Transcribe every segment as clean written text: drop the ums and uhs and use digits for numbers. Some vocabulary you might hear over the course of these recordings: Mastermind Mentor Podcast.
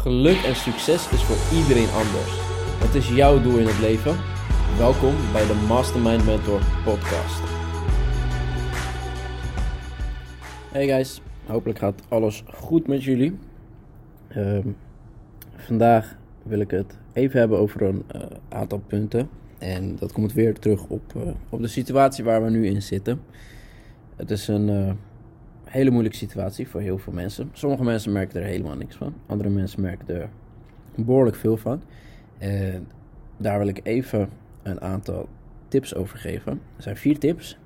Geluk en succes is voor iedereen anders. Wat is jouw doel in het leven? Welkom bij de Mastermind Mentor Podcast. Hey guys, hopelijk gaat alles goed met jullie. Vandaag wil ik het even hebben over een aantal punten. En dat komt weer terug op de situatie waar we nu in zitten. Het is een hele moeilijke situatie voor heel veel mensen. Sommige mensen merken er helemaal niks van. Andere mensen merken er behoorlijk veel van. En daar wil ik even een aantal tips over geven. Er zijn 4 tips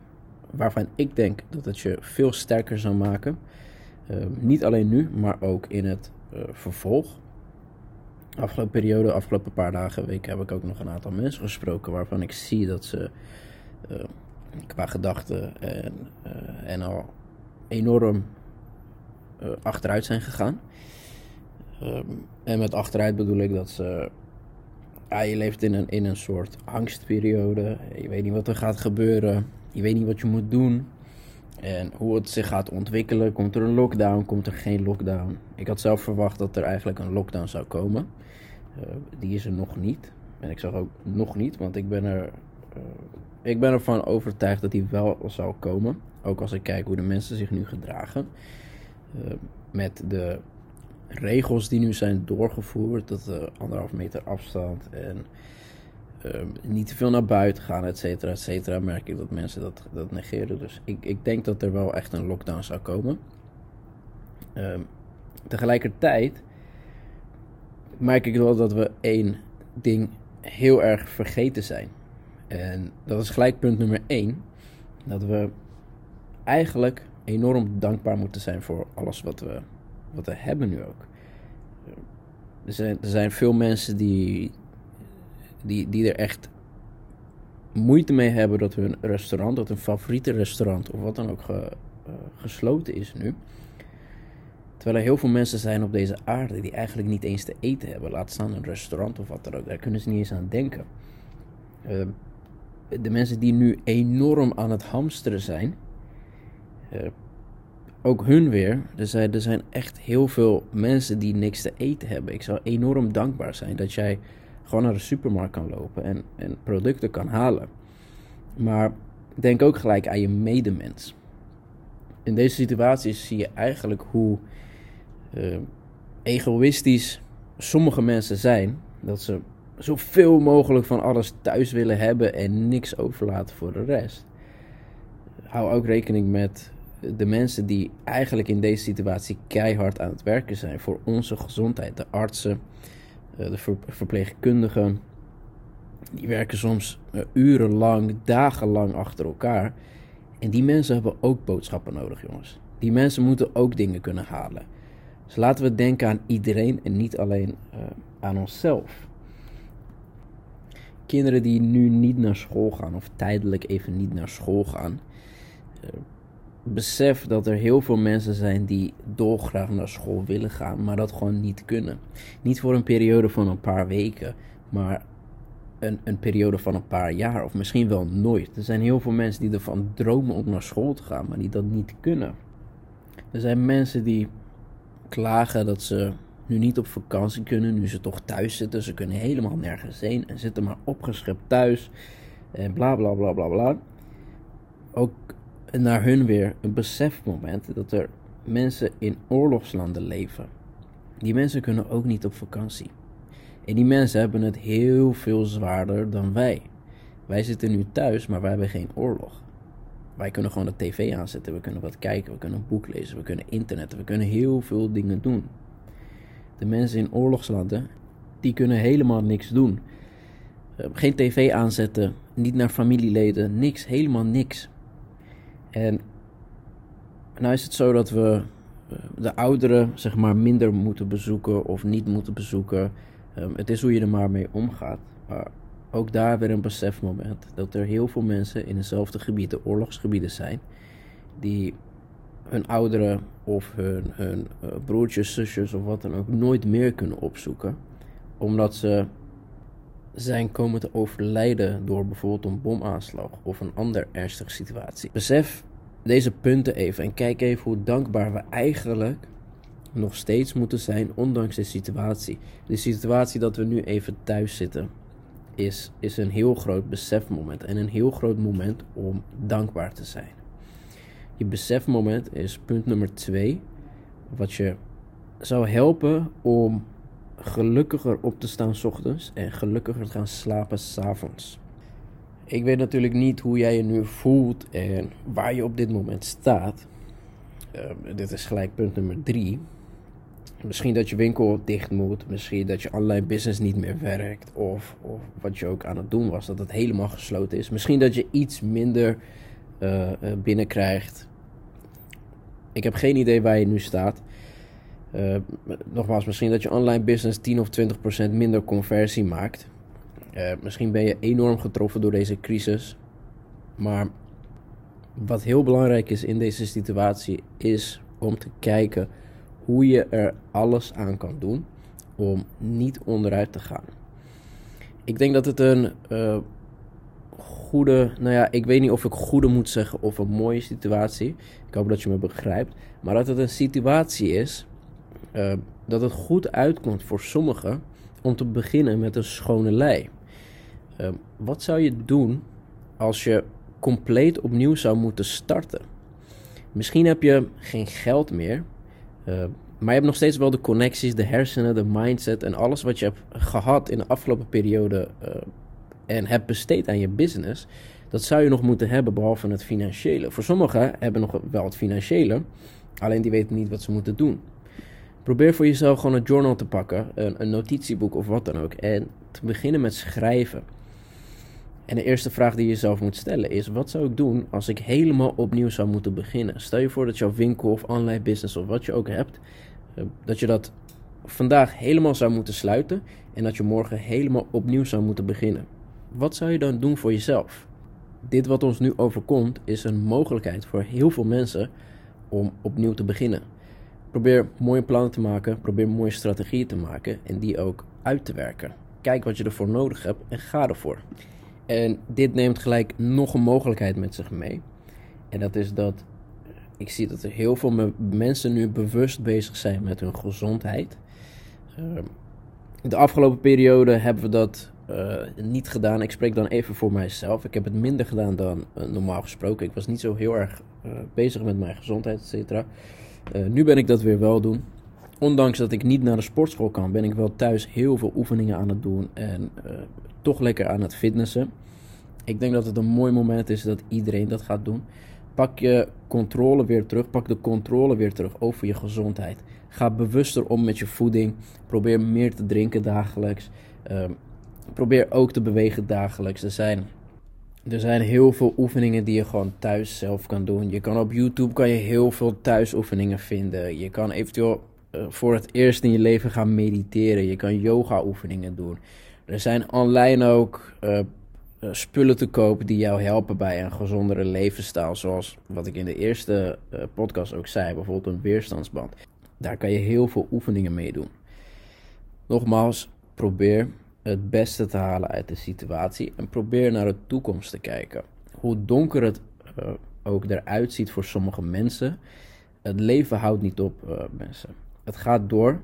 waarvan ik denk dat het je veel sterker zou maken. Niet alleen nu, maar ook in het vervolg. Afgelopen paar dagen, weken heb ik ook nog een aantal mensen gesproken waarvan ik zie dat ze qua gedachten en al enorm achteruit zijn gegaan. En met achteruit bedoel ik dat ze... je leeft in een soort angstperiode. Je weet niet wat er gaat gebeuren. Je weet niet wat je moet doen. En hoe het zich gaat ontwikkelen. Komt er een lockdown? Komt er geen lockdown? Ik had zelf verwacht dat er eigenlijk een lockdown zou komen. Die is er nog niet. En ik zag ook nog niet. Want ik ben ervan overtuigd dat die wel zal komen. Ook als ik kijk hoe de mensen zich nu gedragen. Met de regels die nu zijn doorgevoerd. Dat 1,5 meter afstand. En niet te veel naar buiten gaan, et cetera, et cetera. Merk ik dat mensen dat negeren. Dus ik denk dat er wel echt een lockdown zou komen. Tegelijkertijd merk ik wel dat we 1 ding heel erg vergeten zijn. En dat is gelijk punt nummer 1. Dat we eigenlijk enorm dankbaar moeten zijn voor alles wat we hebben nu ook. Er zijn veel mensen die er echt moeite mee hebben dat hun restaurant, dat hun favoriete restaurant of wat dan ook gesloten is nu. Terwijl er heel veel mensen zijn op deze aarde die eigenlijk niet eens te eten hebben. Laat staan een restaurant of wat dan ook. Daar kunnen ze niet eens aan denken. De mensen die nu enorm aan het hamsteren zijn. Ook hun weer. Er zijn echt heel veel mensen die niks te eten hebben. Ik zou enorm dankbaar zijn dat jij gewoon naar de supermarkt kan lopen en producten kan halen. Maar denk ook gelijk aan je medemens. In deze situaties zie je eigenlijk hoe egoïstisch sommige mensen zijn. Dat ze zoveel mogelijk van alles thuis willen hebben en niks overlaten voor de rest. Hou ook rekening met de mensen die eigenlijk in deze situatie keihard aan het werken zijn voor onze gezondheid. De artsen, de verpleegkundigen, die werken soms urenlang, dagenlang achter elkaar. En die mensen hebben ook boodschappen nodig, jongens. Die mensen moeten ook dingen kunnen halen. Dus laten we denken aan iedereen en niet alleen aan onszelf. Kinderen die nu niet naar school gaan of tijdelijk even niet naar school gaan. Besef dat er heel veel mensen zijn die dolgraag naar school willen gaan, maar dat gewoon niet kunnen. Niet voor een periode van een paar weken, maar een periode van een paar jaar of misschien wel nooit. Er zijn heel veel mensen die ervan dromen om naar school te gaan, maar die dat niet kunnen. Er zijn mensen die klagen dat ze nu niet op vakantie kunnen, nu ze toch thuis zitten. Ze kunnen helemaal nergens heen en zitten maar opgeschept thuis en bla bla bla bla bla. Ook naar hun weer een besefmoment dat er mensen in oorlogslanden leven. Die mensen kunnen ook niet op vakantie. En die mensen hebben het heel veel zwaarder dan wij. Wij zitten nu thuis, maar wij hebben geen oorlog. Wij kunnen gewoon de tv aanzetten, we kunnen wat kijken, we kunnen een boek lezen, we kunnen internetten, we kunnen heel veel dingen doen. De mensen in oorlogslanden, die kunnen helemaal niks doen. Geen tv aanzetten, niet naar familieleden, niks, helemaal niks. En nou is het zo dat we de ouderen zeg maar minder moeten bezoeken of niet moeten bezoeken. Het is hoe je er maar mee omgaat. Maar ook daar weer een besefmoment dat er heel veel mensen in dezelfde gebieden, oorlogsgebieden zijn, die hun ouderen of hun broertjes, zusjes of wat dan ook nooit meer kunnen opzoeken. Omdat ze zijn komen te overlijden door bijvoorbeeld een bomaanslag of een andere ernstige situatie. Besef deze punten even en kijk even hoe dankbaar we eigenlijk nog steeds moeten zijn, ondanks de situatie. De situatie dat we nu even thuis zitten is een heel groot besefmoment en een heel groot moment om dankbaar te zijn. Je besefmoment is punt nummer 2, wat je zou helpen om gelukkiger op te staan 's ochtends en gelukkiger te gaan slapen 's avonds. Ik weet natuurlijk niet hoe jij je nu voelt en waar je op dit moment staat. Dit is gelijk punt nummer 3. Misschien dat je winkel dicht moet. Misschien dat je online business niet meer werkt. Of wat je ook aan het doen was. Dat het helemaal gesloten is. Misschien dat je iets minder binnenkrijgt. Ik heb geen idee waar je nu staat. Nogmaals, misschien dat je online business 10 of 20% minder conversie maakt. Misschien ben je enorm getroffen door deze crisis. Maar wat heel belangrijk is in deze situatie is om te kijken hoe je er alles aan kan doen om niet onderuit te gaan. Ik denk dat het een goede, ik weet niet of ik goede moet zeggen of een mooie situatie. Ik hoop dat je me begrijpt. Maar dat het een situatie is dat het goed uitkomt voor sommigen om te beginnen met een schone lei. Wat zou je doen als je compleet opnieuw zou moeten starten? Misschien heb je geen geld meer, maar je hebt nog steeds wel de connecties, de hersenen, de mindset en alles wat je hebt gehad in de afgelopen periode en hebt besteed aan je business. Dat zou je nog moeten hebben, behalve het financiële. Voor sommigen hebben nog wel het financiële, alleen die weten niet wat ze moeten doen. Probeer voor jezelf gewoon een journal te pakken, een notitieboek of wat dan ook, en te beginnen met schrijven. En de eerste vraag die je jezelf moet stellen is: wat zou ik doen als ik helemaal opnieuw zou moeten beginnen? Stel je voor dat jouw winkel of online business of wat je ook hebt, dat je dat vandaag helemaal zou moeten sluiten en dat je morgen helemaal opnieuw zou moeten beginnen. Wat zou je dan doen voor jezelf? Dit wat ons nu overkomt is een mogelijkheid voor heel veel mensen om opnieuw te beginnen. Probeer mooie plannen te maken, probeer mooie strategieën te maken en die ook uit te werken. Kijk wat je ervoor nodig hebt en ga ervoor. En dit neemt gelijk nog een mogelijkheid met zich mee. En dat is dat ik zie dat er heel veel mensen nu bewust bezig zijn met hun gezondheid. De afgelopen periode hebben we dat niet gedaan. Ik spreek dan even voor mijzelf. Ik heb het minder gedaan dan normaal gesproken. Ik was niet zo heel erg bezig met mijn gezondheid, et cetera. Nu ben ik dat weer wel doen. Ondanks dat ik niet naar de sportschool kan, ben ik wel thuis heel veel oefeningen aan het doen en toch lekker aan het fitnessen. Ik denk dat het een mooi moment is dat iedereen dat gaat doen. Pak je controle weer terug, pak de controle weer terug over je gezondheid. Ga bewuster om met je voeding. Probeer meer te drinken dagelijks. Probeer ook te bewegen dagelijks. Er zijn heel veel oefeningen die je gewoon thuis zelf kan doen. Je kan op YouTube heel veel thuisoefeningen vinden. Je kan eventueel voor het eerst in je leven gaan mediteren. Je kan yoga oefeningen doen. Er zijn online ook spullen te koop die jou helpen bij een gezondere levensstijl. Zoals wat ik in de eerste podcast ook zei. Bijvoorbeeld een weerstandsband. Daar kan je heel veel oefeningen mee doen. Nogmaals, probeer het beste te halen uit de situatie. En probeer naar de toekomst te kijken. Hoe donker het ook eruit ziet voor sommige mensen. Het leven houdt niet op, mensen. Het gaat door.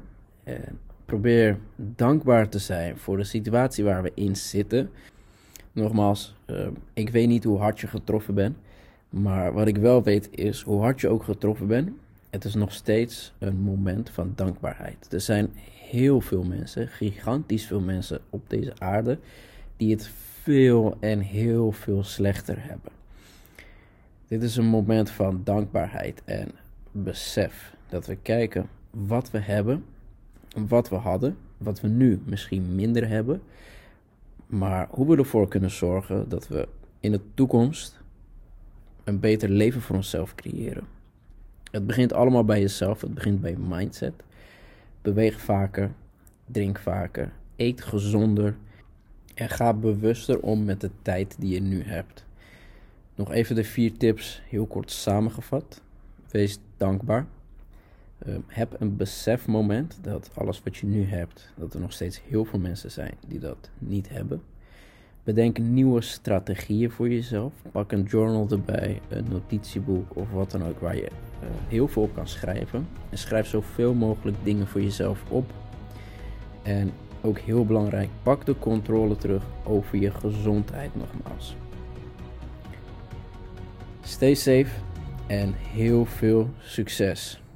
Probeer dankbaar te zijn voor de situatie waar we in zitten. Nogmaals, ik weet niet hoe hard je getroffen bent. Maar wat ik wel weet is, hoe hard je ook getroffen bent, het is nog steeds een moment van dankbaarheid. Er zijn heel veel mensen, gigantisch veel mensen op deze aarde, die het veel en heel veel slechter hebben. Dit is een moment van dankbaarheid en besef dat we kijken wat we hebben, wat we hadden, wat we nu misschien minder hebben, maar hoe we ervoor kunnen zorgen dat we in de toekomst een beter leven voor onszelf creëren. Het begint allemaal bij jezelf, het begint bij je mindset. Beweeg vaker, drink vaker, eet gezonder en ga bewuster om met de tijd die je nu hebt. Nog even de 4 tips heel kort samengevat. Wees dankbaar. Heb een besefmoment dat alles wat je nu hebt, dat er nog steeds heel veel mensen zijn die dat niet hebben. Bedenk nieuwe strategieën voor jezelf. Pak een journal erbij, een notitieboek of wat dan ook waar je heel veel op kan schrijven. En schrijf zoveel mogelijk dingen voor jezelf op. En ook heel belangrijk, pak de controle terug over je gezondheid nogmaals. Stay safe en heel veel succes!